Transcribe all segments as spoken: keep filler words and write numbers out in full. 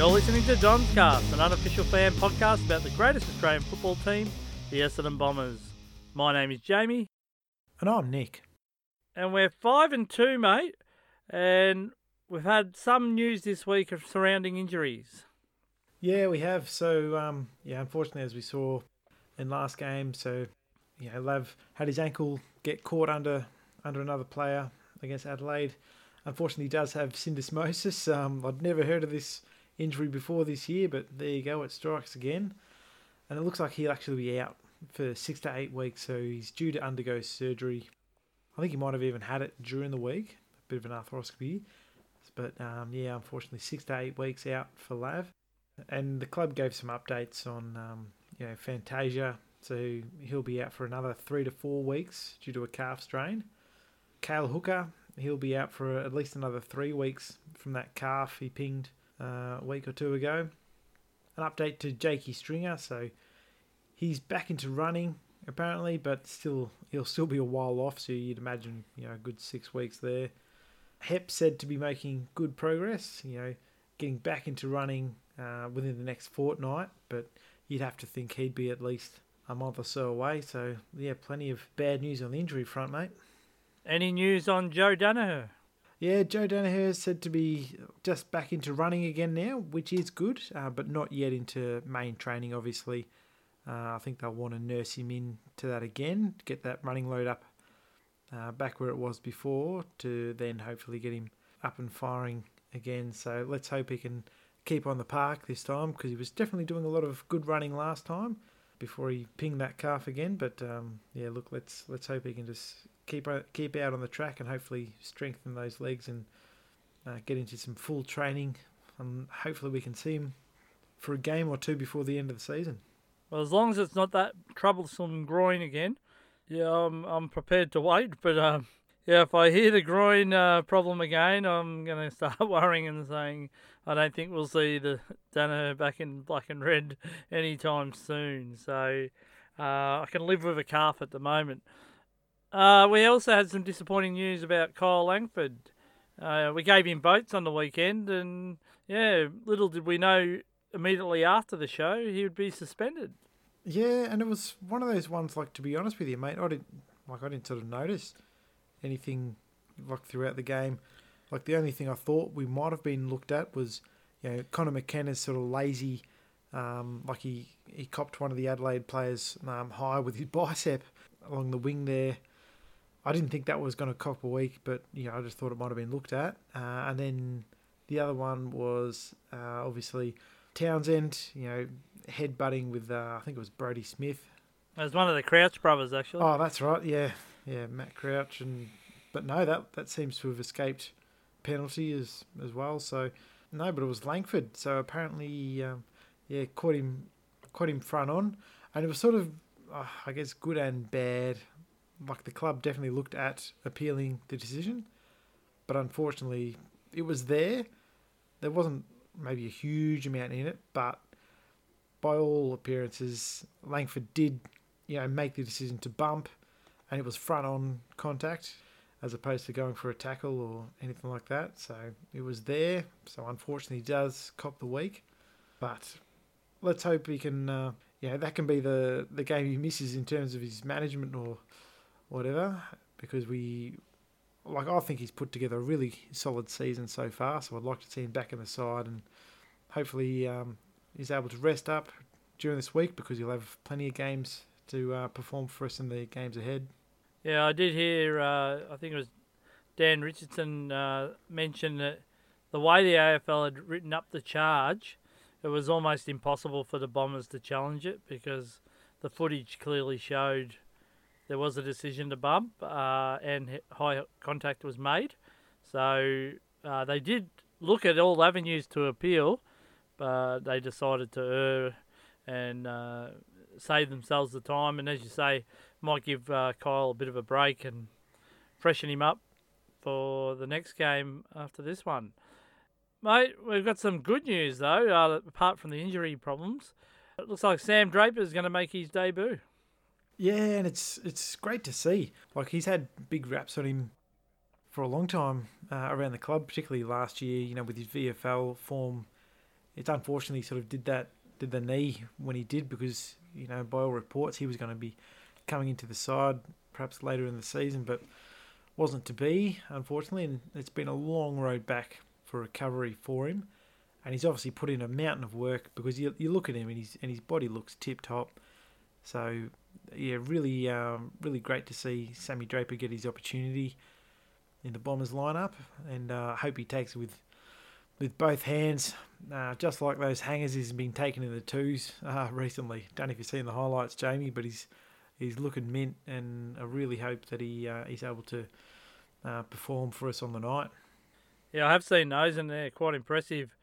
You're listening to Don's Cast, an unofficial fan podcast about the greatest Australian football team, the Essendon Bombers. My name is Jamie. And I'm Nick. And we're five and two, mate. And we've had some news this week of surrounding injuries. Yeah, we have. So, um, yeah, unfortunately, as we saw in last game, so, you know, Lav had his ankle get caught under under another player against Adelaide. Unfortunately, he does have syndesmosis. Um, I'd never heard of this injury before this year, but there you go, it strikes again. And it looks like he'll actually be out for six to eight weeks, so he's due to undergo surgery. I think he might have even had it during the week, a bit of an arthroscopy. But, um, yeah, unfortunately, six to eight weeks out for Lav. And the club gave some updates on, um, you know, Fantasia. So he'll be out for another three to four weeks due to a calf strain. Kale Hooker, he'll be out for at least another three weeks from that calf he pinged uh, a week or two ago. An update to Jakey Stringer. So he's back into running, apparently, but still he'll still be a while off. So you'd imagine, you know, a good six weeks there. Hep said to be making good progress, you know, getting back into running uh, within the next fortnight, but you'd have to think he'd be at least a month or so away. So, yeah, plenty of bad news on the injury front, mate. Any news on Joe Daniher? Yeah, Joe Daniher is said to be just back into running again now, which is good, uh, but not yet into main training, obviously. Uh, I think they'll want to nurse him in to that again, get that running load up uh, back where it was before, to then hopefully get him up and firing again. So let's hope he can keep on the park this time, because he was definitely doing a lot of good running last time before he pinged that calf again. But um, yeah, look, let's let's hope he can just keep keep out on the track and hopefully strengthen those legs and uh, get into some full training. And hopefully we can see him for a game or two before the end of the season. Well, as long as it's not that troublesome groin again, yeah, I'm I'm prepared to wait. But um, yeah, if I hear the groin uh, problem again, I'm going to start worrying and saying I don't think we'll see the Daniher back in black and red anytime soon. So uh, I can live with a calf at the moment. Uh, we also had some disappointing news about Kyle Langford. Uh, we gave him votes on the weekend, and yeah, little did we know immediately after the show he would be suspended. Yeah, and it was one of those ones, like, to be honest with you, mate, I didn't like I didn't sort of notice anything like throughout the game. Like, the only thing I thought we might have been looked at was, you know, Connor McKenna's sort of lazy, um, like he, he copped one of the Adelaide players um, high with his bicep along the wing there. I didn't think that was going to cop a week, but, you know, I just thought it might have been looked at. Uh, and then the other one was uh, obviously Townsend, you know, headbutting with, uh, I think it was Brody Smith. It was one of the Crouch brothers, actually. Oh, that's right, yeah. Yeah, Matt Crouch. and But no, that, that seems to have escaped penalty as, as well. So, no, but it was Langford. So apparently, um, yeah, caught him caught him front on. And it was sort of, oh, I guess, good and bad. Like, the club definitely looked at appealing the decision, but unfortunately it was there. There wasn't maybe a huge amount in it, but by all appearances, Langford did, you know, make the decision to bump, and it was front on contact as opposed to going for a tackle or anything like that. So it was there. So unfortunately he does cop the week, but let's hope he can, uh, yeah, that can be the, the game he misses in terms of his management or whatever, because we, like, I think he's put together a really solid season so far, so I'd like to see him back in the side, and hopefully um, he's able to rest up during this week, because he'll have plenty of games to uh, perform for us in the games ahead. Yeah, I did hear, uh, I think it was Dan Richardson uh, mention that the way the A F L had written up the charge, it was almost impossible for the Bombers to challenge it, because the footage clearly showed there was a decision to bump, uh, and high contact was made. So uh, they did look at all avenues to appeal, but they decided to err and uh, save themselves the time. And as you say, might give uh, Kyle a bit of a break and freshen him up for the next game after this one. Mate, we've got some good news, though, uh, apart from the injury problems. It looks like Sam Draper is going to make his debut. Yeah, and it's it's great to see. Like, he's had big raps on him for a long time uh, around the club, particularly last year, you know, with his V F L form it's unfortunately sort of did that did the knee when he did, because, you know, by all reports he was going to be coming into the side perhaps later in the season, but wasn't to be, unfortunately, and it's been a long road back for recovery for him. And he's obviously put in a mountain of work, because you you look at him and his and his body looks tip top. So yeah, really um, really great to see Sammy Draper get his opportunity in the Bombers lineup, and I uh, hope he takes it with with both hands, uh, just like those hangers he's been taking in the twos uh, recently. Don't know if you've seen the highlights, Jamie, but he's he's looking mint, and I really hope that he uh, he's able to uh, perform for us on the night. Yeah, I have seen those, and they're quite impressive.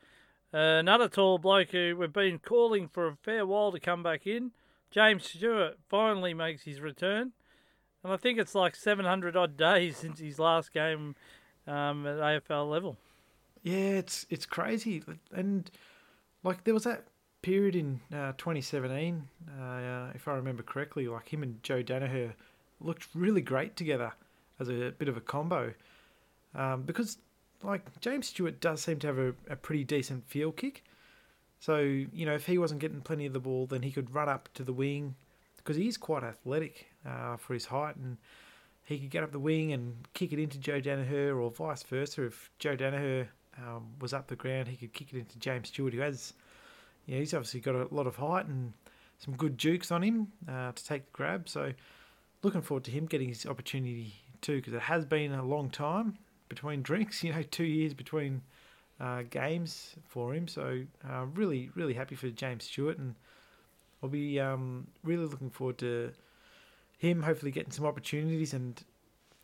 Uh, another tall bloke who we've been calling for a fair while to come back in, James Stewart, finally makes his return. And I think it's like seven hundred odd days since his last game um, at A F L level. Yeah, it's it's crazy. And, like, there was that period in uh, twenty seventeen, uh, if I remember correctly, like him and Joe Daniher looked really great together as a bit of a combo. Um, because... Like, James Stewart does seem to have a, a pretty decent field kick. So, you know, if he wasn't getting plenty of the ball, then he could run up to the wing, because he is quite athletic uh, for his height, and he could get up the wing and kick it into Joe Daniher, or vice versa. If Joe Daniher um, was up the ground, he could kick it into James Stewart, who has, you know, he's obviously got a lot of height and some good jukes on him uh, to take the grab. So looking forward to him getting his opportunity too, because it has been a long time between drinks, you know, two years between uh, games for him. So uh, really, really happy for James Stewart, and I'll be um, really looking forward to him hopefully getting some opportunities. And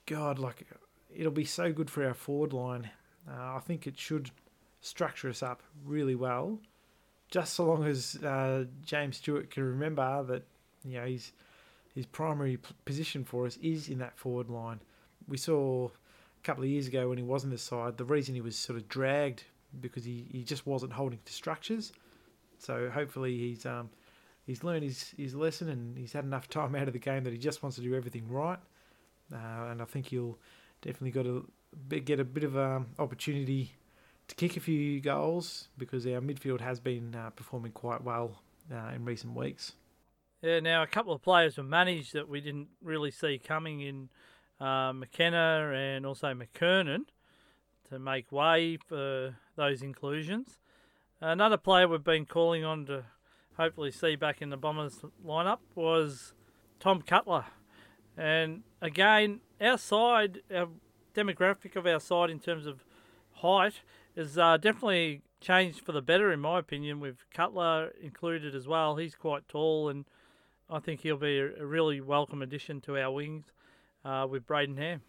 God, like, it'll be so good for our forward line. Uh, I think it should structure us up really well, just so long as uh, James Stewart can remember that, you know, his, his primary position for us is in that forward line. We saw... couple of years ago when he was in the side, the reason he was sort of dragged because he, he just wasn't holding to structures. So hopefully he's um he's learned his, his lesson, and he's had enough time out of the game that he just wants to do everything right. Uh, and I think he'll definitely got to get a bit of um opportunity to kick a few goals, because our midfield has been uh, performing quite well uh, in recent weeks. Yeah, now a couple of players were managed that we didn't really see coming in. Uh, McKenna and also McKernan to make way for those inclusions. Another player we've been calling on to hopefully see back in the Bombers lineup was Tom Cutler. And again, our side, our demographic of our side in terms of height is uh, definitely changed for the better, in my opinion, with Cutler included as well. He's quite tall, and I think he'll be a really welcome addition to our wings. Uh, with Braden Hare.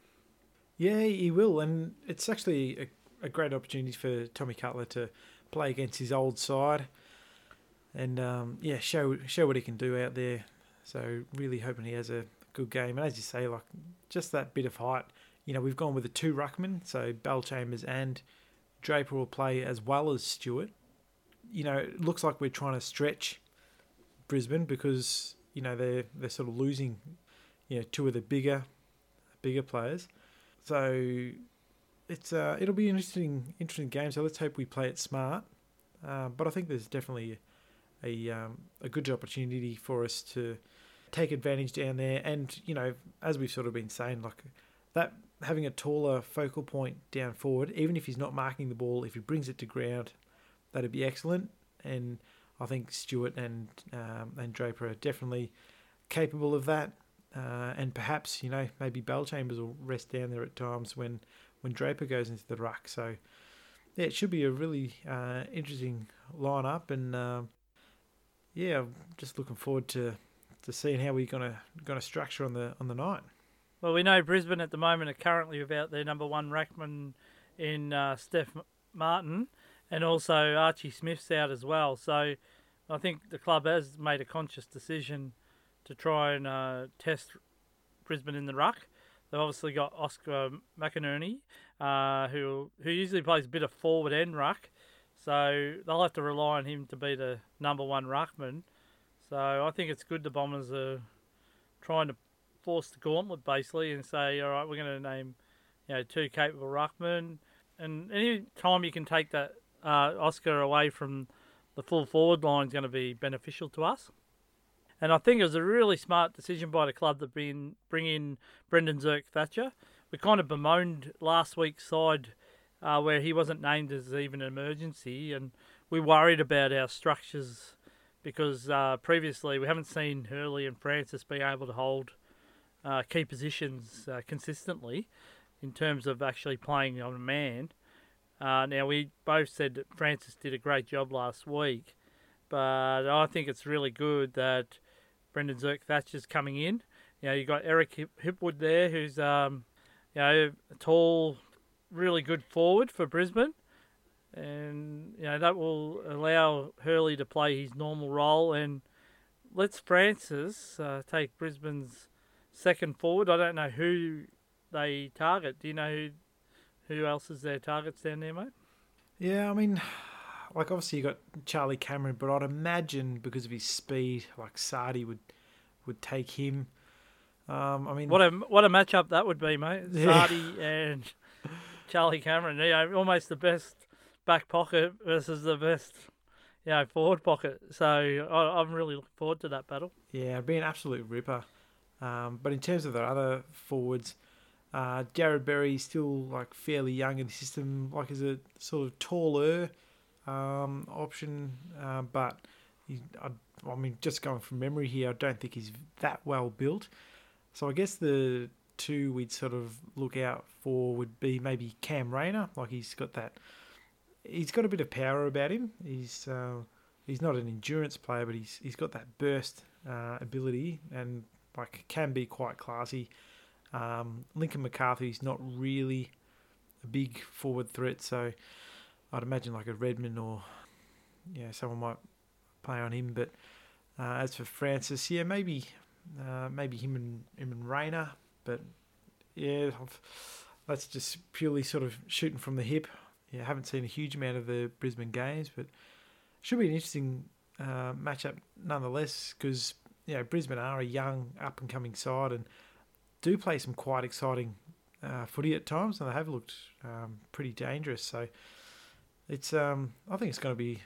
Yeah, he will, and it's actually a, a great opportunity for Tommy Cutler to play against his old side, and um, yeah, show show what he can do out there. So really hoping he has a good game. And as you say, like, just that bit of height. You know, we've gone with the two ruckmen, so Bell Chambers and Draper will play as well as Stewart. You know, it looks like we're trying to stretch Brisbane, because, you know, they're they're sort of losing, you know, two of the bigger. bigger players. So it's uh, it'll be an interesting, interesting game. So let's hope we play it smart. Uh, but I think there's definitely a um, a good opportunity for us to take advantage down there. And, you know, as we've sort of been saying, like, that having a taller focal point down forward, even if he's not marking the ball, if he brings it to ground, that'd be excellent. And I think Stewart and um, and Draper are definitely capable of that. Uh, and perhaps, you know, maybe Bell Chambers will rest down there at times when, when Draper goes into the ruck. So, yeah, it should be a really uh, interesting lineup, and uh, yeah, I'm just looking forward to, to seeing how we're gonna gonna structure on the on the night. Well, we know Brisbane at the moment are currently without their number one ruckman in uh, Steph Martin, and also Archie Smith's out as well. So, I think the club has made a conscious decision to try and uh, test Brisbane in the ruck. They've obviously got Oscar McInerney, uh, who who usually plays a bit of forward end ruck, so they'll have to rely on him to be the number one ruckman. So I think it's good the Bombers are trying to force the gauntlet basically and say, all right, we're going to name, you know, two capable ruckmen, and any time you can take that uh, Oscar away from the full forward line is going to be beneficial to us. And I think it was a really smart decision by the club to bring, bring in Brandon Zerk-Thatcher. We kind of bemoaned last week's side uh, where he wasn't named as even an emergency, and we worried about our structures because uh, previously we haven't seen Hurley and Francis being able to hold uh, key positions uh, consistently in terms of actually playing on a man. Uh, now, we both said that Francis did a great job last week, but I think it's really good that Brendan Zerk-Thatcher's coming in. You know, you've got Eric Hip- Hipwood there, who's um, you know, a tall, really good forward for Brisbane. And, you know, that will allow Hurley to play his normal role and lets Francis uh, take Brisbane's second forward. I don't know who they target. Do you know who? Who else is their targets down there, mate? Yeah, I mean, like, obviously you got Charlie Cameron, but I'd imagine because of his speed, like, Sardi would would take him. Um, I mean, what a what a matchup that would be, mate. Yeah. Sardi and Charlie Cameron, you know, almost the best back pocket versus the best, you know, forward pocket. So I, I'm really looking forward to that battle. Yeah, it'd be an absolute ripper. Um, but in terms of the other forwards. Uh, Jared Berry still like fairly young in the system, like as a sort of taller um, option, uh, but he, I, I mean, just going from memory here, I don't think he's that well built. So I guess the two we'd sort of look out for would be maybe Cam Rayner. Like he's got that, he's got a bit of power about him. He's uh, he's not an endurance player, but he's he's got that burst uh, ability and like can be quite classy. Um, Lincoln McCarthy's not really a big forward threat, so I'd imagine like a Redmond or yeah, someone might play on him. But uh, as for Francis, yeah, maybe uh, maybe him and him and Rayner, but yeah, I've, that's just purely sort of shooting from the hip. Yeah, I haven't seen a huge amount of the Brisbane games, but should be an interesting uh, matchup nonetheless because you know Brisbane are a young up and coming side and. Do play some quite exciting uh, footy at times, and they have looked um, pretty dangerous. So it's, um, I think it's going to be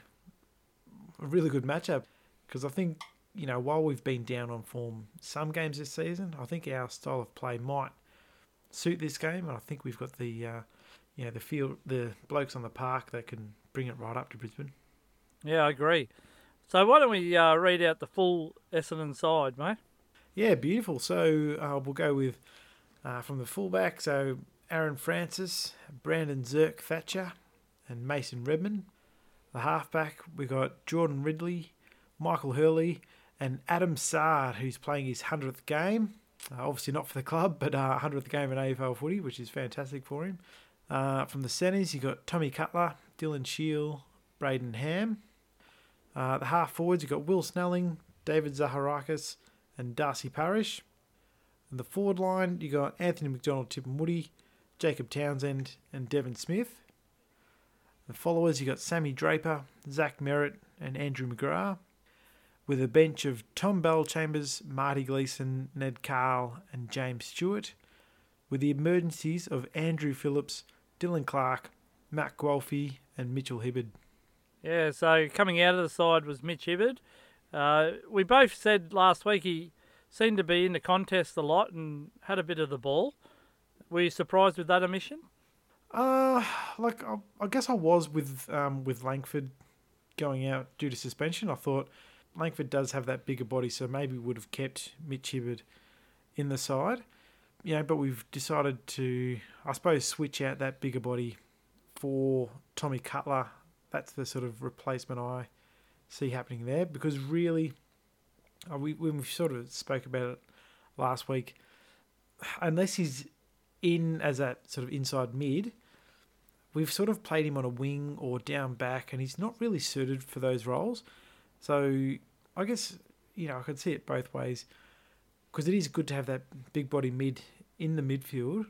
a really good matchup because I think you know while we've been down on form some games this season, I think our style of play might suit this game, and I think we've got the uh, you know the field the blokes on the park that can bring it right up to Brisbane. Yeah, I agree. So why don't we uh, read out the full Essendon side, mate? Yeah, beautiful. So uh, we'll go with uh, from the fullback. So Aaron Francis, Brandon Zerk-Thatcher, and Mason Redmond. The halfback, we got Jordan Ridley, Michael Hurley, and Adam Sard, who's playing his hundredth game. Uh, obviously not for the club, but uh, hundredth game in A F L footy, which is fantastic for him. Uh, from the centres, you got Tommy Cutler, Dylan Sheil, Braden Ham. Uh, the half forwards, you got Will Snelling, David Zaharakis. And Darcy Parrish. And the forward line, you got Anthony McDonald-Tipungwuti, Jacob Townsend, and Devon Smith. The followers, you got Sammy Draper, Zach Merritt, and Andrew McGrath, with a bench of Tom Bell Chambers, Marty Gleeson, Ned Carl, and James Stewart, with the emergencies of Andrew Phillips, Dylan Clark, Matt Guelphy, and Mitchell Hibberd. Yeah, so coming out of the side was Mitch Hibberd. Uh, we both said last week he seemed to be in the contest a lot and had a bit of the ball. Were you surprised with that omission? Uh, like I, I guess I was with um, with Langford going out due to suspension. I thought Langford does have that bigger body, so maybe would have kept Mitch Hibberd in the side. You know, but we've decided to, I suppose, switch out that bigger body for Tommy Cutler. That's the sort of replacement I see happening there because really uh, we when we sort of spoke about it last week, unless he's in as that sort of inside mid, we've sort of played him on a wing or down back and he's not really suited for those roles. So I guess, you know, I could see it both ways because it is good to have that big body mid in the midfield,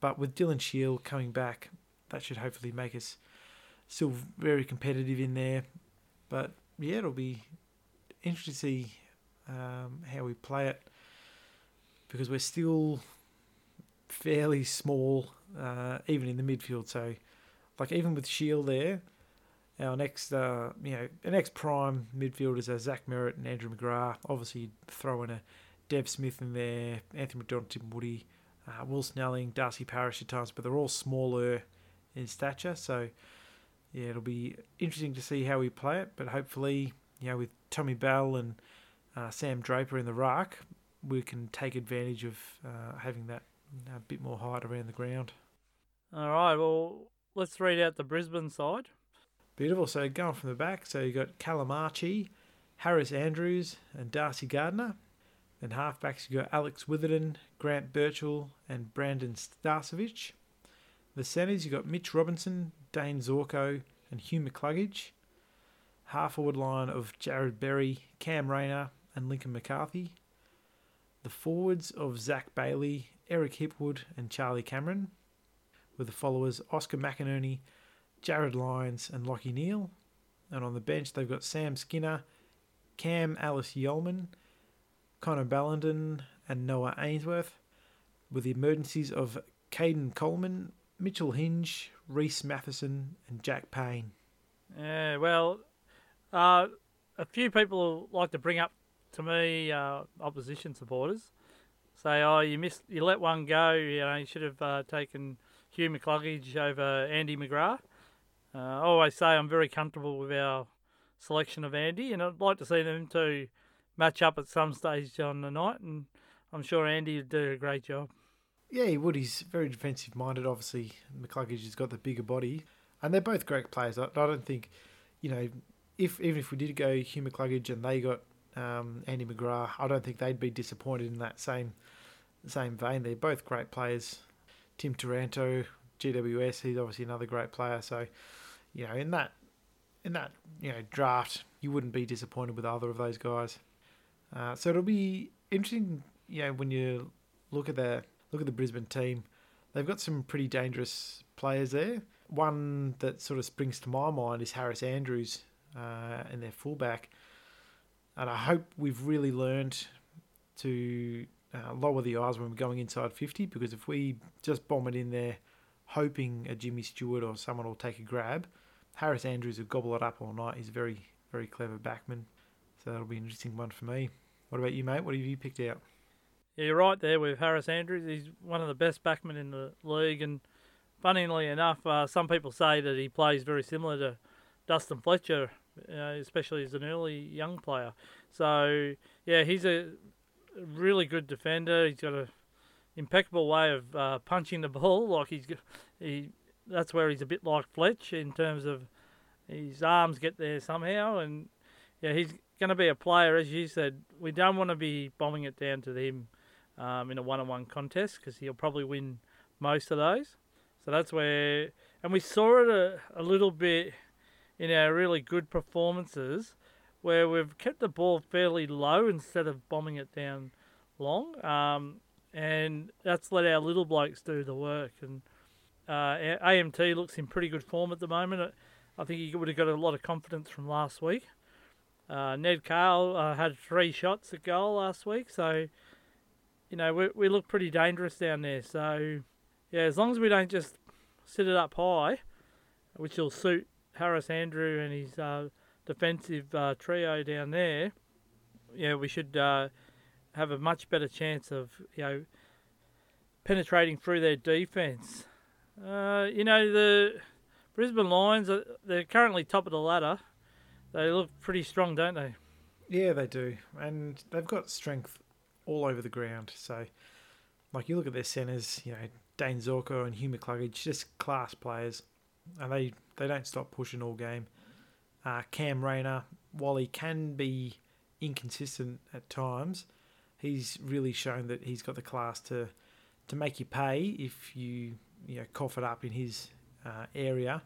but with Dylan Sheil coming back, that should hopefully make us still very competitive in there. But yeah, it'll be interesting to see um, how we play it because we're still fairly small, uh, even in the midfield. So, like, even with Shield there, Our next, uh, you know, the next prime midfielders are Zach Merritt and Andrew McGrath. Obviously, you'd throw in a Dev Smith in there, Anthony McDonald-Tipungwuti, uh, Will Snelling, Darcy Parrish at times, but they're all smaller in stature. So, yeah, it'll be interesting to see how we play it. But hopefully, you know, with Tommy Bell and uh, Sam Draper in the ruck, we can take advantage of uh, having that a bit more height around the ground. All right, well, let's read out the Brisbane side. Beautiful. So going from the back, so you've got Calamachi, Harris Andrews and Darcy Gardner. Then halfbacks, you've got Alex Witherden, Grant Birchall and Brandon Starcevich. The centres, you've got Mitch Robinson, Dane Zorko and Hugh McCluggage. Half-forward line of Jared Berry, Cam Rayner and Lincoln McCarthy. The forwards of Zach Bailey, Eric Hipwood and Charlie Cameron, with the followers Oscar McInerney, Jared Lyons and Lockie Neal. And on the bench, they've got Sam Skinner, Cam Alice Yeoman, Connor Ballenden and Noah Ainsworth, with the emergencies of Caden Coleman, Mitchell Hinge, Reese Matheson and Jack Payne. Yeah, well, uh, a few people like to bring up to me uh, opposition supporters. Say, oh, you missed, you let one go, you know, you should have uh, taken Hugh McCluggage over Andy McGrath. Uh, I always say I'm very comfortable with our selection of Andy, and I'd like to see them to match up at some stage on the night, and I'm sure Andy would do a great job. Yeah, he would. He's very defensive-minded, obviously. McCluggage has got the bigger body, and they're both great players. I, I don't think, you know, if even if we did go Hugh McCluggage and they got um, Andy McGrath, I don't think they'd be disappointed in that same same vein. They're both great players. Tim Taranto, G W S, he's obviously another great player. So, you know, in that in that you know draft, you wouldn't be disappointed with either of those guys. Uh, so it'll be interesting, you know, when you look at the look at the Brisbane team. They've got some pretty dangerous players there. One that sort of springs to my mind is Harris Andrews uh, and their fullback. And I hope we've really learned to uh, lower the eyes when we're going inside fifty, because if we just bomb it in there hoping a Jimmy Stewart or someone will take a grab, Harris Andrews will gobble it up all night. He's a very, very clever backman. So that'll be an interesting one for me. What about you, mate? What have you picked out? Yeah, you're right there with Harris Andrews. He's one of the best backmen in the league. And funnily enough, uh, some people say that he plays very similar to Dustin Fletcher, Uh, especially as an early young player. So, yeah, he's a really good defender. He's got an impeccable way of uh, punching the ball. Like he's he, that's where he's a bit like Fletch in terms of his arms get there somehow. And, yeah, he's going to be a player, as you said. We don't want to be bombing it down to him um, in a one-on-one contest, because he'll probably win most of those. So that's where... And we saw it a, a little bit... in our really good performances, where we've kept the ball fairly low instead of bombing it down long. Um, and that's let our little blokes do the work. And uh, A M T looks in pretty good form at the moment. I think he would have got a lot of confidence from last week. Uh, Ned Carl uh, had three shots at goal last week. So, you know, we, we look pretty dangerous down there. So, yeah, as long as we don't just sit it up high, which will suit Harris Andrew and his uh, defensive uh, trio down there, yeah, we should uh, have a much better chance of, you know, penetrating through their defence. Uh, you know, the Brisbane Lions, are, they're currently top of the ladder. They look pretty strong, don't they? Yeah, they do. And they've got strength all over the ground. So, like, you look at their centres, you know, Dane Zorko and Hugh McCluggage, just class players. And they, they don't stop pushing all game. Uh, Cam Rayner, while he can be inconsistent at times, he's really shown that he's got the class to, to make you pay if you you know cough it up in his uh, area.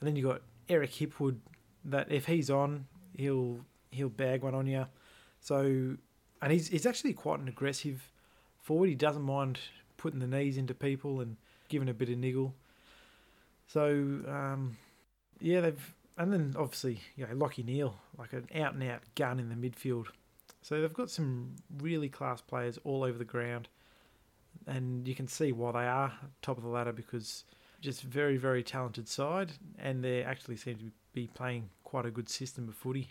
And then you got Eric Hipwood, that if he's on, he'll he'll bag one on you. So, and he's he's actually quite an aggressive forward. He doesn't mind putting the knees into people and giving a bit of niggle. So, um, yeah, they've... And then, obviously, you know, Lockie Neal, like an out-and-out gun in the midfield. So they've got some really class players all over the ground. And you can see why they are top of the ladder, because just very, very talented side. And they actually seem to be be playing quite a good system of footy.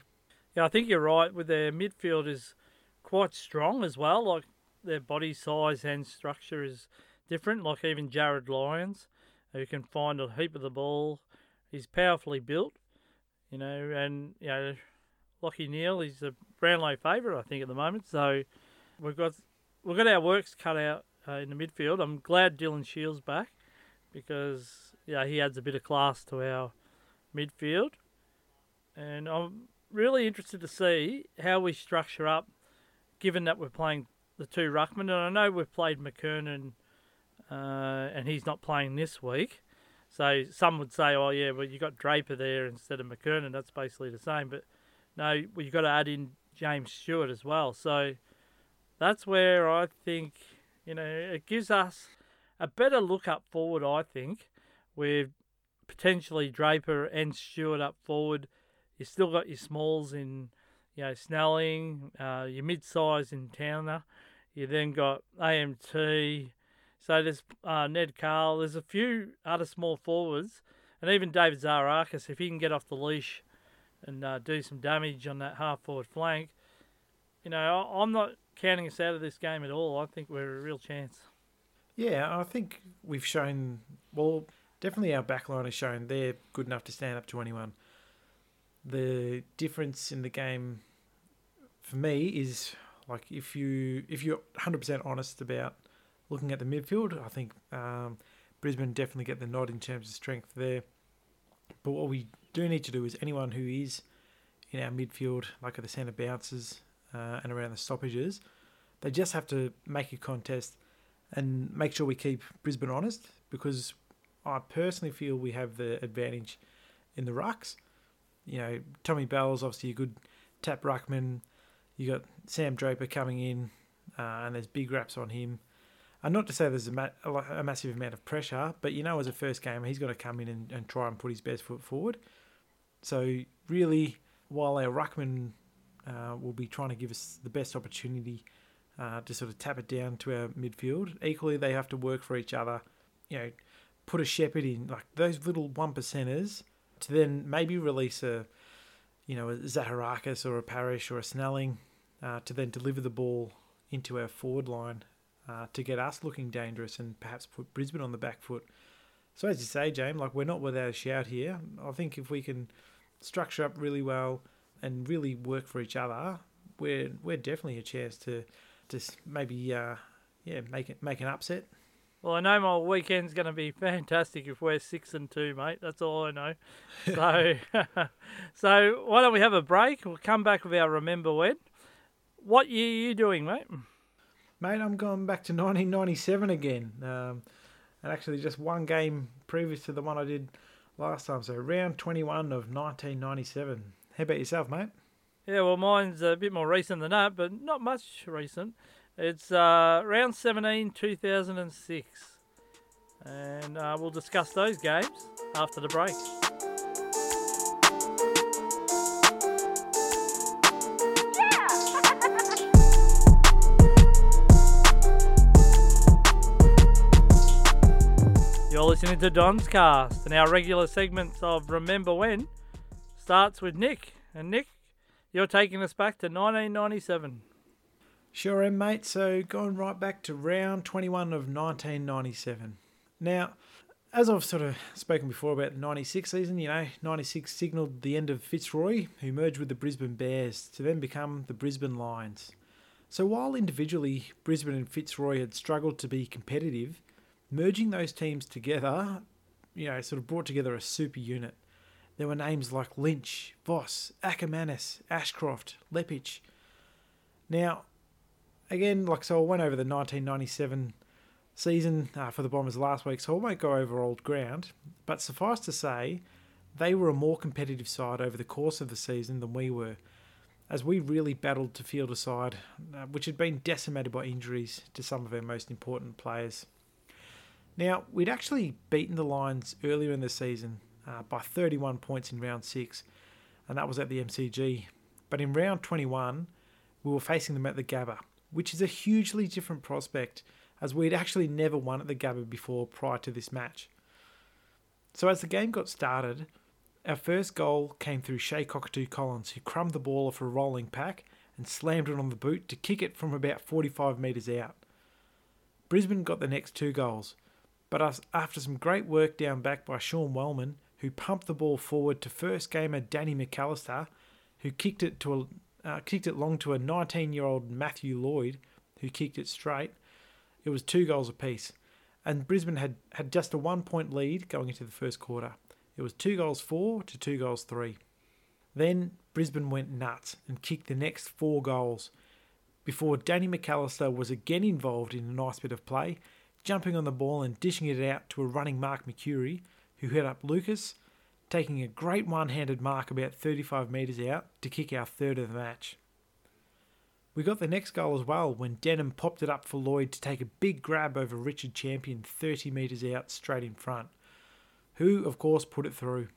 Yeah, I think you're right. With their midfield is quite strong as well. Like their body size and structure is different. Like even Jared Lyons, who can find a heap of the ball, he's powerfully built. You know, and you know, Lockie Neal, he's a Brownlow favourite, I think, at the moment. So we've got we've got our works cut out uh, in the midfield. I'm glad Dylan Sheil's back because yeah, he adds a bit of class to our midfield, and I'm really interested to see how we structure up, given that we're playing the two ruckmen. And I know we've played McKernan, uh, and he's not playing this week. So some would say, oh, yeah, well, you got Draper there instead of McKernan. That's basically the same. But no, well, you've got to add in James Stewart as well. So that's where I think, you know, it gives us a better look up forward, I think, with potentially Draper and Stewart up forward. You've still got your smalls in, you know, Snelling, uh, your mid-size in Towner. You then got A M T. So there's uh, Ned Carl. There's a few other small forwards. And even David Zaharakis, if he can get off the leash and uh, do some damage on that half-forward flank, you know, I'm not counting us out of this game at all. I think we're a real chance. Yeah, I think we've shown, well, definitely our backline has shown they're good enough to stand up to anyone. The difference in the game for me is, like, if, you, if you're one hundred percent honest about looking at the midfield, I think um, Brisbane definitely get the nod in terms of strength there. But what we do need to do is anyone who is in our midfield, like at the centre bounces uh, and around the stoppages, they just have to make a contest and make sure we keep Brisbane honest, because I personally feel we have the advantage in the rucks. You know, Tommy Bell's obviously a good tap ruckman. You got Sam Draper coming in uh, and there's big wraps on him. And not to say there's a, ma- a massive amount of pressure, but you know, as a first gamer, he's got to come in and, and try and put his best foot forward. So really, while our ruckman uh, will be trying to give us the best opportunity uh, to sort of tap it down to our midfield, equally they have to work for each other. You know, put a shepherd in, like those little one percenters, to then maybe release a, you know, a Zaharakis or a Parrish or a Snelling, uh, to then deliver the ball into our forward line. Uh, to get us looking dangerous and perhaps put Brisbane on the back foot. So as you say, James, like, we're not without a shout here. I think if we can structure up really well and really work for each other, we're we're definitely a chance to just maybe uh, yeah make it make an upset. Well, I know my weekend's going to be fantastic if we're six and two, mate. That's all I know. So so why don't we have a break? We'll come back with our Remember When. What year are you doing, mate? Mate, I'm going back to nineteen ninety-seven again. Um, and actually just one game previous to the one I did last time. So round twenty-one of nineteen ninety-seven. How about yourself, mate? Yeah, well, mine's a bit more recent than that, but not much recent. It's uh, round seventeen, two thousand six. And uh, we'll discuss those games after the break. You're listening to Don's Cast, and our regular segments of Remember When starts with Nick. And Nick, you're taking us back to nineteen ninety-seven. Sure am, mate. So going right back to round twenty-one of nineteen ninety-seven. Now, as I've sort of spoken before about the ninety-six season, you know, ninety-six signalled the end of Fitzroy, who merged with the Brisbane Bears to then become the Brisbane Lions. So while individually Brisbane and Fitzroy had struggled to be competitive, merging those teams together, you know, sort of brought together a super unit. There were names like Lynch, Voss, Ackermanis, Ashcroft, Lepich. Now, again, like, so I went over the nineteen ninety-seven season uh, for the Bombers last week, so I won't go over old ground. But suffice to say, they were a more competitive side over the course of the season than we were, as we really battled to field a side uh, which had been decimated by injuries to some of our most important players. Now, we'd actually beaten the Lions earlier in the season uh, by thirty-one points in round six, and that was at the M C G. But in round twenty-one, we were facing them at the Gabba, which is a hugely different prospect, as we'd actually never won at the Gabba before prior to this match. So as the game got started, Our first goal came through Shea Cockatoo Collins, who crumbed the ball off a rolling pack and slammed it on the boot to kick it from about forty-five metres out. Brisbane got the next two goals, but after some great work down back by Sean Wellman, who pumped the ball forward to first gamer Danny McAllister, who kicked it to a, uh, kicked it long to a nineteen-year-old Matthew Lloyd, who kicked it straight, it was two goals apiece. And Brisbane had, had just a one-point lead going into the first quarter. It was two goals four to two goals three. Then Brisbane went nuts and kicked the next four goals before Danny McAllister was again involved in a nice bit of play, jumping on the ball and dishing it out to a running Mark McCurry, who hit up Lucas, taking a great one-handed mark about thirty-five metres out to kick our third of the match. We got the next goal as well when Denham popped it up for Lloyd to take a big grab over Richard Champion thirty metres out straight in front, who of course put it through.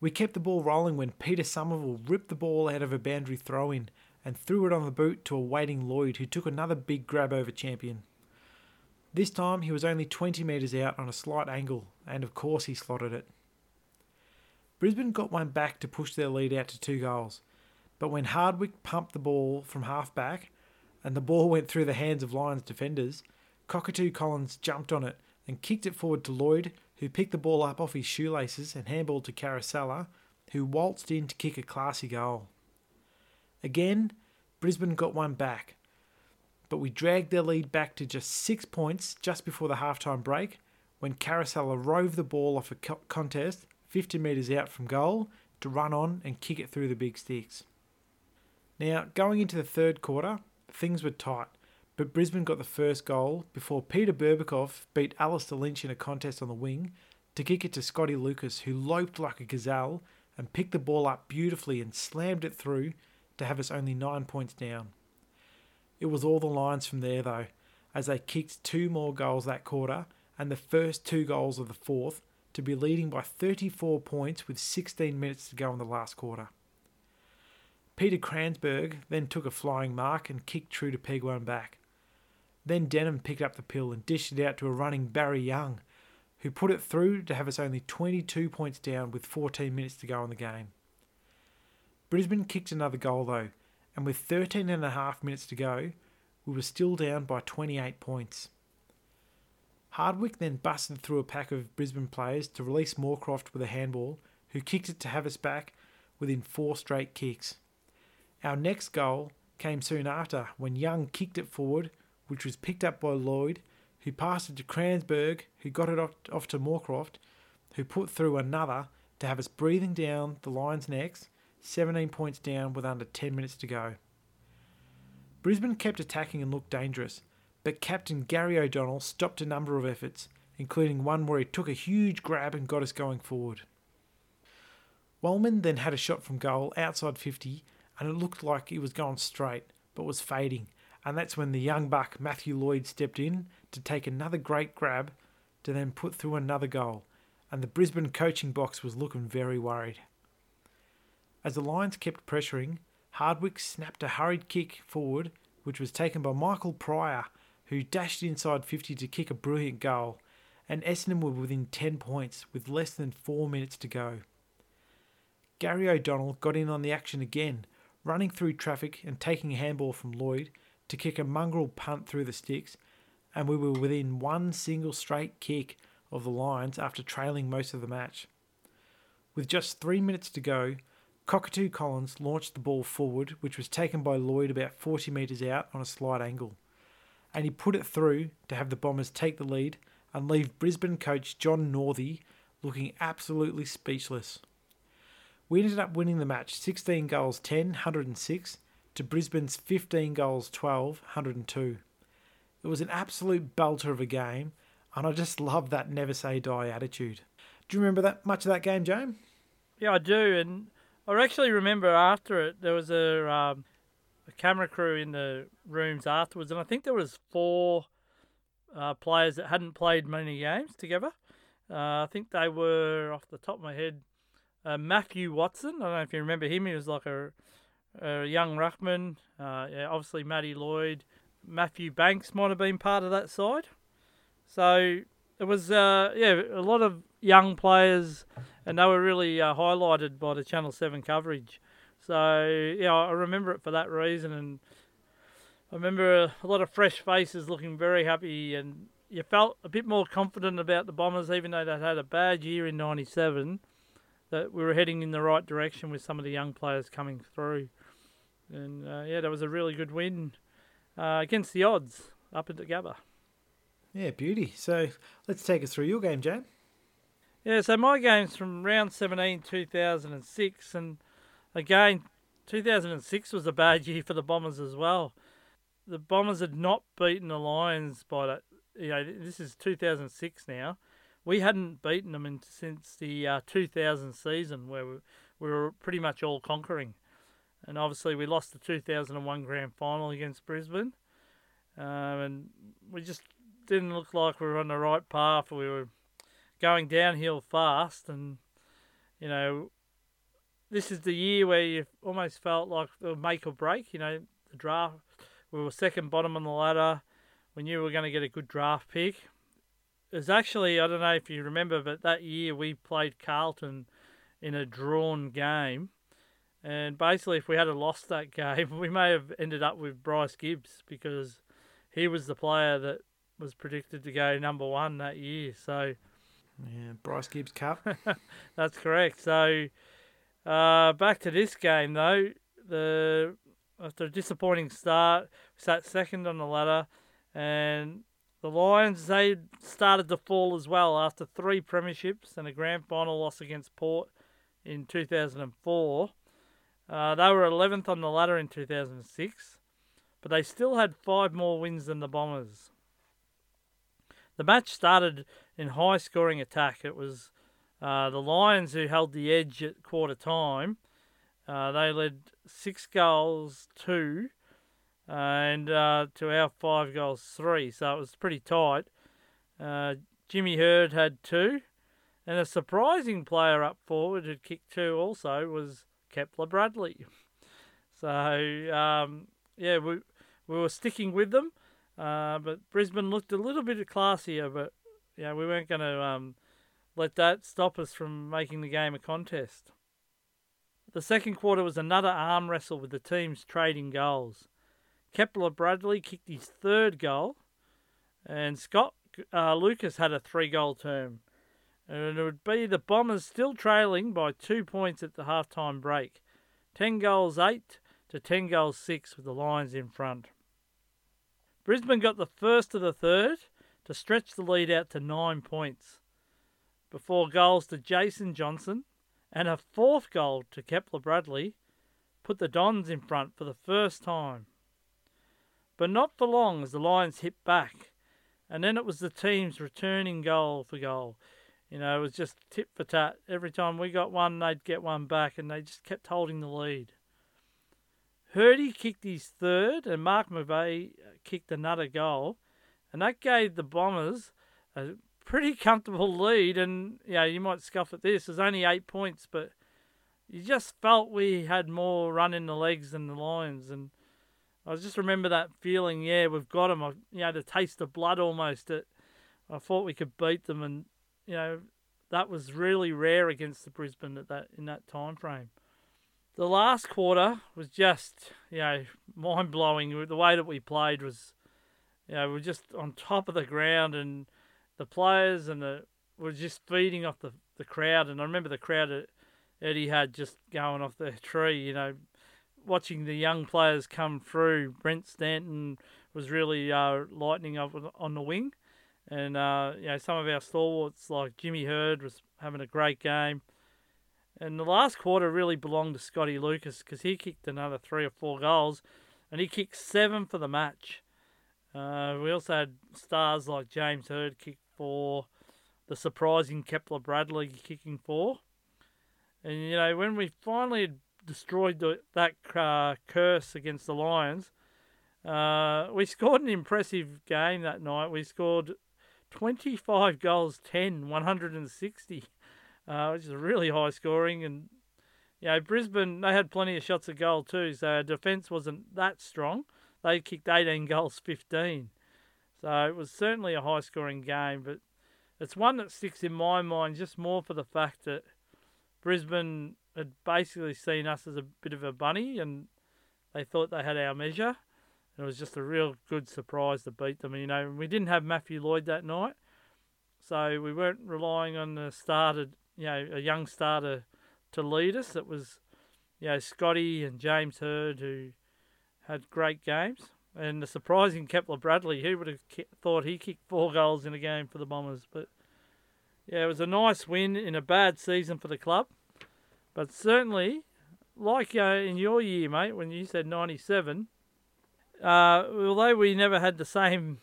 We kept the ball rolling when Peter Somerville ripped the ball out of a boundary throw-in and threw it on the boot to a waiting Lloyd, who took another big grab over Champion. This time he was only twenty metres out on a slight angle, and of course he slotted it. Brisbane got one back to push their lead out to two goals, but when Hardwick pumped the ball from half-back and the ball went through the hands of Lions defenders, Cockatoo Collins jumped on it and kicked it forward to Lloyd, who picked the ball up off his shoelaces and handballed to Carasella, who waltzed in to kick a classy goal. Again, Brisbane got one back, but we dragged their lead back to just six points just before the halftime break when Carasella rove the ball off a contest fifty metres out from goal to run on and kick it through the big sticks. Now, going into the third quarter, things were tight, but Brisbane got the first goal before Peter Berbicoff beat Alistair Lynch in a contest on the wing to kick it to Scotty Lucas, who loped like a gazelle and picked the ball up beautifully and slammed it through to have us only nine points down. It was all the Lions from there though, as they kicked two more goals that quarter and the first two goals of the fourth to be leading by thirty-four points with sixteen minutes to go in the last quarter. Peter Cransberg then took a flying mark and kicked true to peg one back. Then Denham picked up the pill and dished it out to a running Barry Young, who put it through to have us only twenty-two points down with fourteen minutes to go in the game. Brisbane kicked another goal though, and with thirteen and a half minutes to go, we were still down by twenty-eight points. Hardwick then busted through a pack of Brisbane players to release Moorcroft with a handball, who kicked it to have us back within four straight kicks. Our next goal came soon after when Young kicked it forward, which was picked up by Lloyd, who passed it to Cransberg, who got it off to Moorcroft, who put through another to have us breathing down the Lions' necks, seventeen points down with under ten minutes to go. Brisbane kept attacking and looked dangerous, but Captain Gary O'Donnell stopped a number of efforts, including one where he took a huge grab and got us going forward. Wellman then had a shot from goal outside fifty, and it looked like he was going straight, but was fading, and that's when the young buck Matthew Lloyd stepped in to take another great grab to then put through another goal, and the Brisbane coaching box was looking very worried. As the Lions kept pressuring, Hardwick snapped a hurried kick forward, which was taken by Michael Pryor, who dashed inside fifty to kick a brilliant goal, and Essendon were within ten points with less than four minutes to go. Gary O'Donnell got in on the action again, running through traffic and taking a handball from Lloyd to kick a mongrel punt through the sticks, and we were within one single straight kick of the Lions after trailing most of the match. With just three minutes to go, Cockatoo Collins launched the ball forward, which was taken by Lloyd about forty metres out on a slight angle, and he put it through to have the Bombers take the lead and leave Brisbane coach John Northey looking absolutely speechless. We ended up winning the match sixteen goals ten, one hundred and six to Brisbane's fifteen goals twelve, one hundred and two. It was an absolute belter of a game, and I just love that never say die attitude. Do you remember that much of that game, James? Yeah, I do, and I actually remember after it there was a, um, a camera crew in the rooms afterwards, and I think there was four uh, players that hadn't played many games together. Uh, I think they were, off the top of my head, Uh, Matthew Watson, I don't know if you remember him, he was like a, a young ruckman. Uh, yeah, obviously, Matty Lloyd, Matthew Banks might have been part of that side. So it was, uh, yeah, a lot of young players and they were really uh, highlighted by the Channel seven coverage. So, yeah, I remember it for that reason, and I remember a lot of fresh faces looking very happy, and you felt a bit more confident about the Bombers, even though they'd had a bad year in ninety-seven, that we were heading in the right direction with some of the young players coming through. And, uh, yeah, that was a really good win uh, against the odds up at the Gabba. Yeah, beauty. So let's take us through your game, Jan. Yeah, so my game's from round seventeen, two thousand six. And again, two thousand six was a bad year for the Bombers as well. The Bombers had not beaten the Lions by that. You know, this is two thousand six now. We hadn't beaten them in, since the uh, two thousand season, where we, we were pretty much all conquering. And obviously we lost the two thousand one grand final against Brisbane. Um, and we just didn't look like we were on the right path. We were going downhill fast. And, you know, this is the year where you almost felt like it would make or break. You know, the draft, we were second bottom on the ladder. We knew we were going to get a good draft pick. It was actually, I don't know if you remember, but that year we played Carlton in a drawn game. And basically, if we had lost that game, we may have ended up with Bryce Gibbs, because he was the player that was predicted to go number one that year. So, yeah, Bryce Gibbs Cup. That's correct. So, uh, back to this game, though. The after a disappointing start, we sat second on the ladder. And the Lions, they started to fall as well after three premierships and a grand final loss against Port in two thousand four. Uh, they were eleventh on the ladder in two thousand six, but they still had five more wins than the Bombers. The match started in high-scoring attack. It was uh, the Lions who held the edge at quarter time. Uh, they led six goals, two, and uh, to our five goals, three, so it was pretty tight. Uh, Jimmy Hird had two, and a surprising player up forward who kicked two also was Kepler Bradley. So, um, yeah, we we were sticking with them, uh, but Brisbane looked a little bit classier, but, you know, we weren't going to um, let that stop us from making the game a contest. The second quarter was another arm wrestle with the teams trading goals. Kepler Bradley kicked his third goal, and Scott uh, Lucas had a three-goal turn. And it would be the Bombers still trailing by two points at the halftime break. ten goals eight to ten goals six with the Lions in front. Brisbane got the first of the third to stretch the lead out to nine points, before goals to Jason Johnson and a fourth goal to Kepler Bradley put the Dons in front for the first time. But not for long, as the Lions hit back, and then it was the teams returning goal for goal. You know, it was just tit for tat. Every time we got one, they'd get one back, and they just kept holding the lead. Hurdy kicked his third, and Mark McVeigh kicked another goal, and that gave the Bombers a pretty comfortable lead. And, you know, you might scoff at this. There's only eight points, but you just felt we had more run in the legs than the Lions. And I just remember that feeling, yeah, we've got them. I, you know, the taste of blood almost. It, I thought we could beat them, and you know, that was really rare against the Brisbane at that in that time frame. The last quarter was just, you know, mind-blowing. The way that we played was, you know, we were just on top of the ground, and the players and the were just feeding off the, the crowd. And I remember the crowd that Eddie had just going off the tree, you know, watching the young players come through. Brent Stanton was really uh, lightning up on the wing. And, uh, you know, some of our stalwarts like Jimmy Hird was having a great game. And the last quarter really belonged to Scotty Lucas, because he kicked another three or four goals, and he kicked seven for the match. Uh, we also had stars like James Hird kick four, the surprising Kepler Bradley kicking four. And, you know, when we finally destroyed the, that uh, curse against the Lions, uh, we scored an impressive game that night. We scored twenty-five goals, ten, one hundred sixty, uh, which is really high scoring. And, you know, Brisbane, they had plenty of shots at goal too, so defence wasn't that strong. They kicked eighteen goals, fifteen. So it was certainly a high scoring game, but it's one that sticks in my mind just more for the fact that Brisbane had basically seen us as a bit of a bunny and they thought they had our measure. And it was just a real good surprise to beat them. You know, we didn't have Matthew Lloyd that night, so we weren't relying on a starter, you know, a young starter to lead us. It was, you know, Scotty and James Hurd who had great games. And the surprising Kepler Bradley, who would have thought he kicked four goals in a game for the Bombers? But, yeah, it was a nice win in a bad season for the club. But certainly, like uh, in your year, mate, when you said ninety-seven, uh, although we never had the same,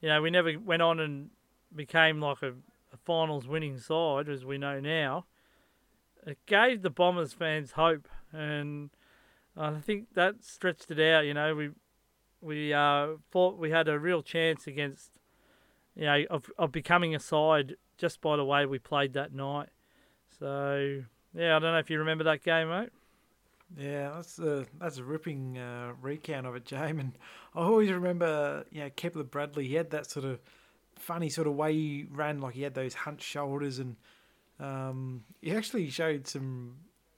you know, we never went on and became like a, a finals winning side, as we know now, it gave the Bombers fans hope. And I think that stretched it out, you know. We... We uh, thought we had a real chance against, you know, of, of becoming a side just by the way we played that night. So, yeah, I don't know if you remember that game, mate. Yeah, that's a, that's a ripping uh, recount of it, James. And I always remember, you know, Kepler Bradley, he had that sort of funny sort of way he ran, like he had those hunched shoulders. And um, he actually showed some,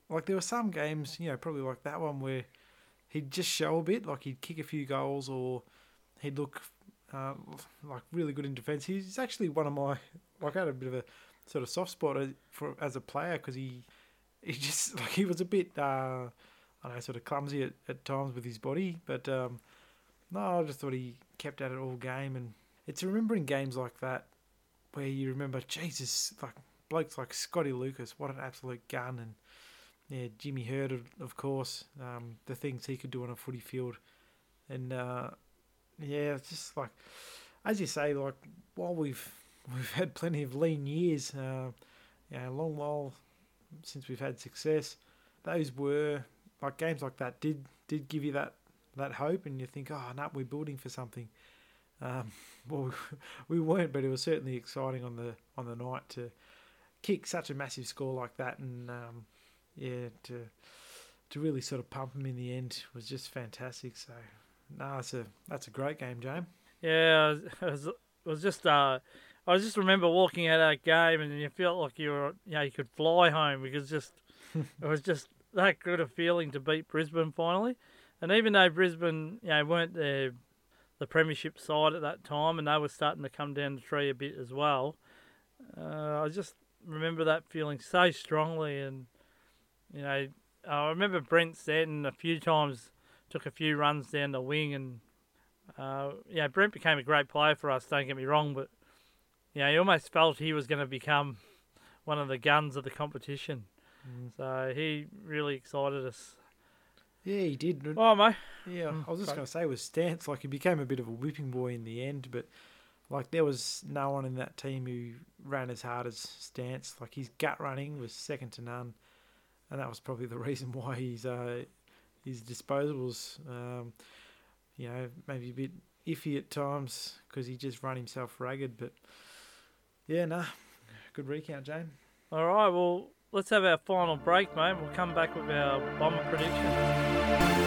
like there were some games, you know, probably like that one where he'd just show a bit, like he'd kick a few goals or he'd look uh, like really good in defence. He's actually one of my, like I had a bit of a sort of soft spot as, for, as a player because he, he just, like he was a bit, uh, I don't know, sort of clumsy at, at times with his body. But um, no, I just thought he kept at it all game. And it's remembering games like that where you remember, Jesus, like blokes like Scotty Lucas, what an absolute gun. And yeah, Jimmy Hurd, of course, um, the things he could do on a footy field. And, uh, yeah, it's just like, as you say, like, while we've we've had plenty of lean years, uh, you know, a long while since we've had success, those were, like, games like that did did give you that, that hope, and you think, oh, no, we're building for something. Um, well, we weren't, but it was certainly exciting on the, on the night to kick such a massive score like that and... Um, yeah, to to really sort of pump him in the end was just fantastic. So, no, it's a that's a great game, James. Yeah, it was, it was just uh, I just remember walking out of that game and you felt like you were, you know, you could fly home because just it was just that good a feeling to beat Brisbane finally. And even though Brisbane, you know, weren't the the premiership side at that time and they were starting to come down the tree a bit as well, uh, I just remember that feeling so strongly. And you know, I remember Brent Stanton a few times took a few runs down the wing and, uh, yeah, Brent became a great player for us, don't get me wrong, but, you know, he almost felt he was going to become one of the guns of the competition. Mm. So he really excited us. Yeah, he did. Oh, mate. Yeah, I was just going to say with Stance, like he became a bit of a whipping boy in the end, but, like, there was no one in that team who ran as hard as Stance. Like, his gut running was second to none. And that was probably the reason why his uh, his disposables, um, you know, maybe a bit iffy at times because he just run himself ragged. But yeah, nah, good recount, James. All right, well, let's have our final break, mate. We'll come back with our Bomber prediction.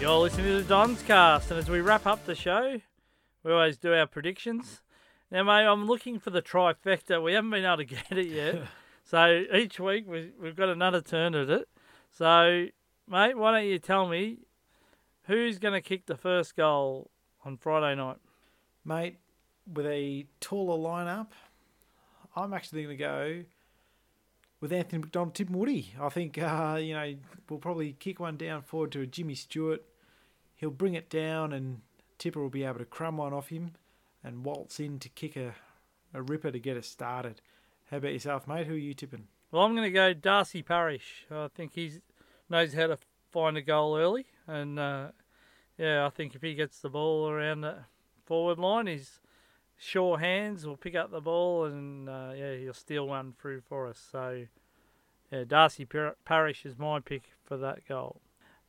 You're listening to the Don's Cast, and as we wrap up the show, we always do our predictions. Now, mate, I'm looking for the trifecta. We haven't been able to get it yet, so each week we, we've got another turn at it. So, mate, why don't you tell me who's going to kick the first goal on Friday night? Mate, with a taller lineup, I'm actually going to go with Anthony McDonald-Tipungwuti. I think, uh, you know, we'll probably kick one down forward to a Jimmy Stewart. He'll bring it down and Tipper will be able to crumb one off him and waltz in to kick a, a ripper to get us started. How about yourself, mate? Who are you tipping? Well, I'm going to go Darcy Parrish. I think he knows how to find a goal early. And, uh, yeah, I think if he gets the ball around the forward line, his sure hands will pick up the ball and, uh, yeah, he'll steal one through for us. So, yeah, Darcy Par- Parrish is my pick for that goal.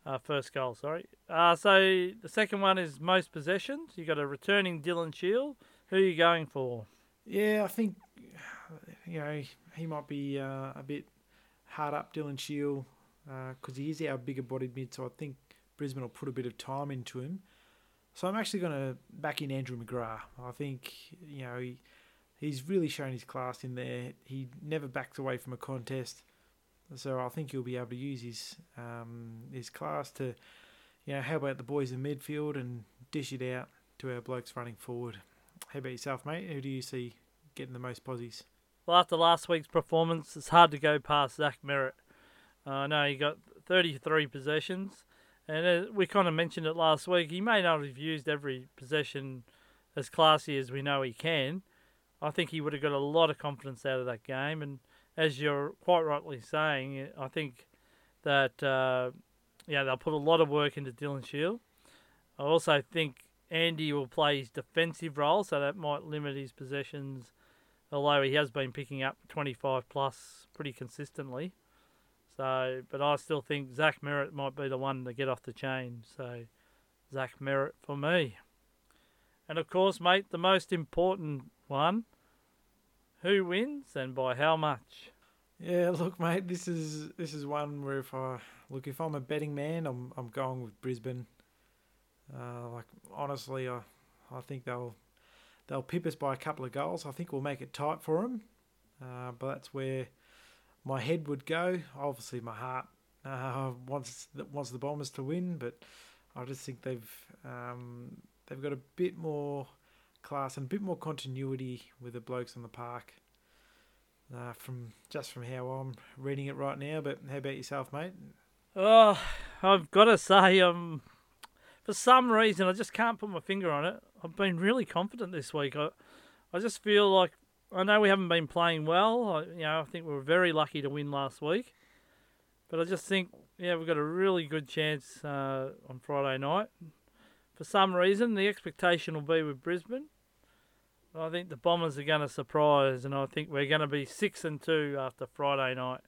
Uh, first goal, sorry. Uh, so the second one is most possessions. You got a returning Dylan Sheil. Who are you going for? Yeah, I think, you know, he might be uh, a bit hard up, Dylan Sheil, because uh, he is our bigger bodied mid, so I think Brisbane will put a bit of time into him. So I'm actually going to back in Andrew McGrath. I think, you know, he, he's really shown his class in there. He never backs away from a contest. So I think he'll be able to use his um, his class to, you know, how about the boys in midfield and dish it out to our blokes running forward. How about yourself, mate? Who do you see getting the most posies? Well, after last week's performance, it's hard to go past Zach Merritt. I uh, know he got thirty-three possessions, and as we kind of mentioned it last week, he may not have used every possession as classy as we know he can. I think he would have got a lot of confidence out of that game, and as you're quite rightly saying, I think that uh, yeah, they'll put a lot of work into Dylan Sheil. I also think Andy will play his defensive role, so that might limit his possessions, although he has been picking up twenty-five plus pretty consistently. So, but I still think Zach Merritt might be the one to get off the chain. So, Zach Merritt for me. And of course, mate, the most important one, who wins and by how much? Yeah, look, mate, this is this is one where if I look, if I'm a betting man, I'm I'm going with Brisbane. Uh, like honestly, I I think they'll they'll pip us by a couple of goals. I think we'll make it tight for them. Uh, but that's where my head would go. Obviously, my heart uh, wants wants the Bombers to win, but I just think they've um, they've got a bit more class and a bit more continuity with the blokes on the park. Uh, from just from how I'm reading it right now. But how about yourself, mate? Oh, I've got to say, um, for some reason I just can't put my finger on it. I've been really confident this week. I, I just feel like. I know we haven't been playing well. I, you know, I think we were very lucky to win last week. But I just think, yeah, we've got a really good chance uh, on Friday night. For some reason, the expectation will be with Brisbane. I think the Bombers are going to surprise, and I think we're going to be six and two after Friday night.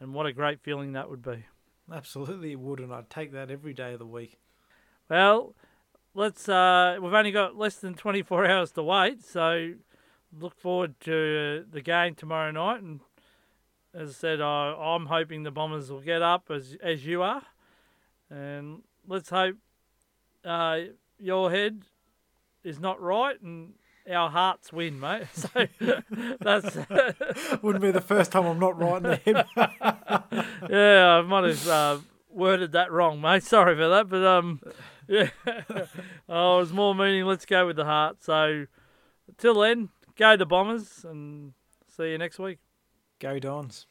And what a great feeling that would be. Absolutely it would, and I'd take that every day of the week. Well, let's. Uh, we've only got less than twenty-four hours to wait, so look forward to the game tomorrow night, and as I said, I, I'm hoping the Bombers will get up as as you are, and let's hope uh, your head is not right and our hearts win, mate. So that's wouldn't be the first time I'm not right in the head. Yeah, I might have uh, worded that wrong, mate. Sorry for that, but um, yeah, oh, it was more meaning. Let's go with the heart. So till then. Go the Bombers, and see you next week. Go Dons.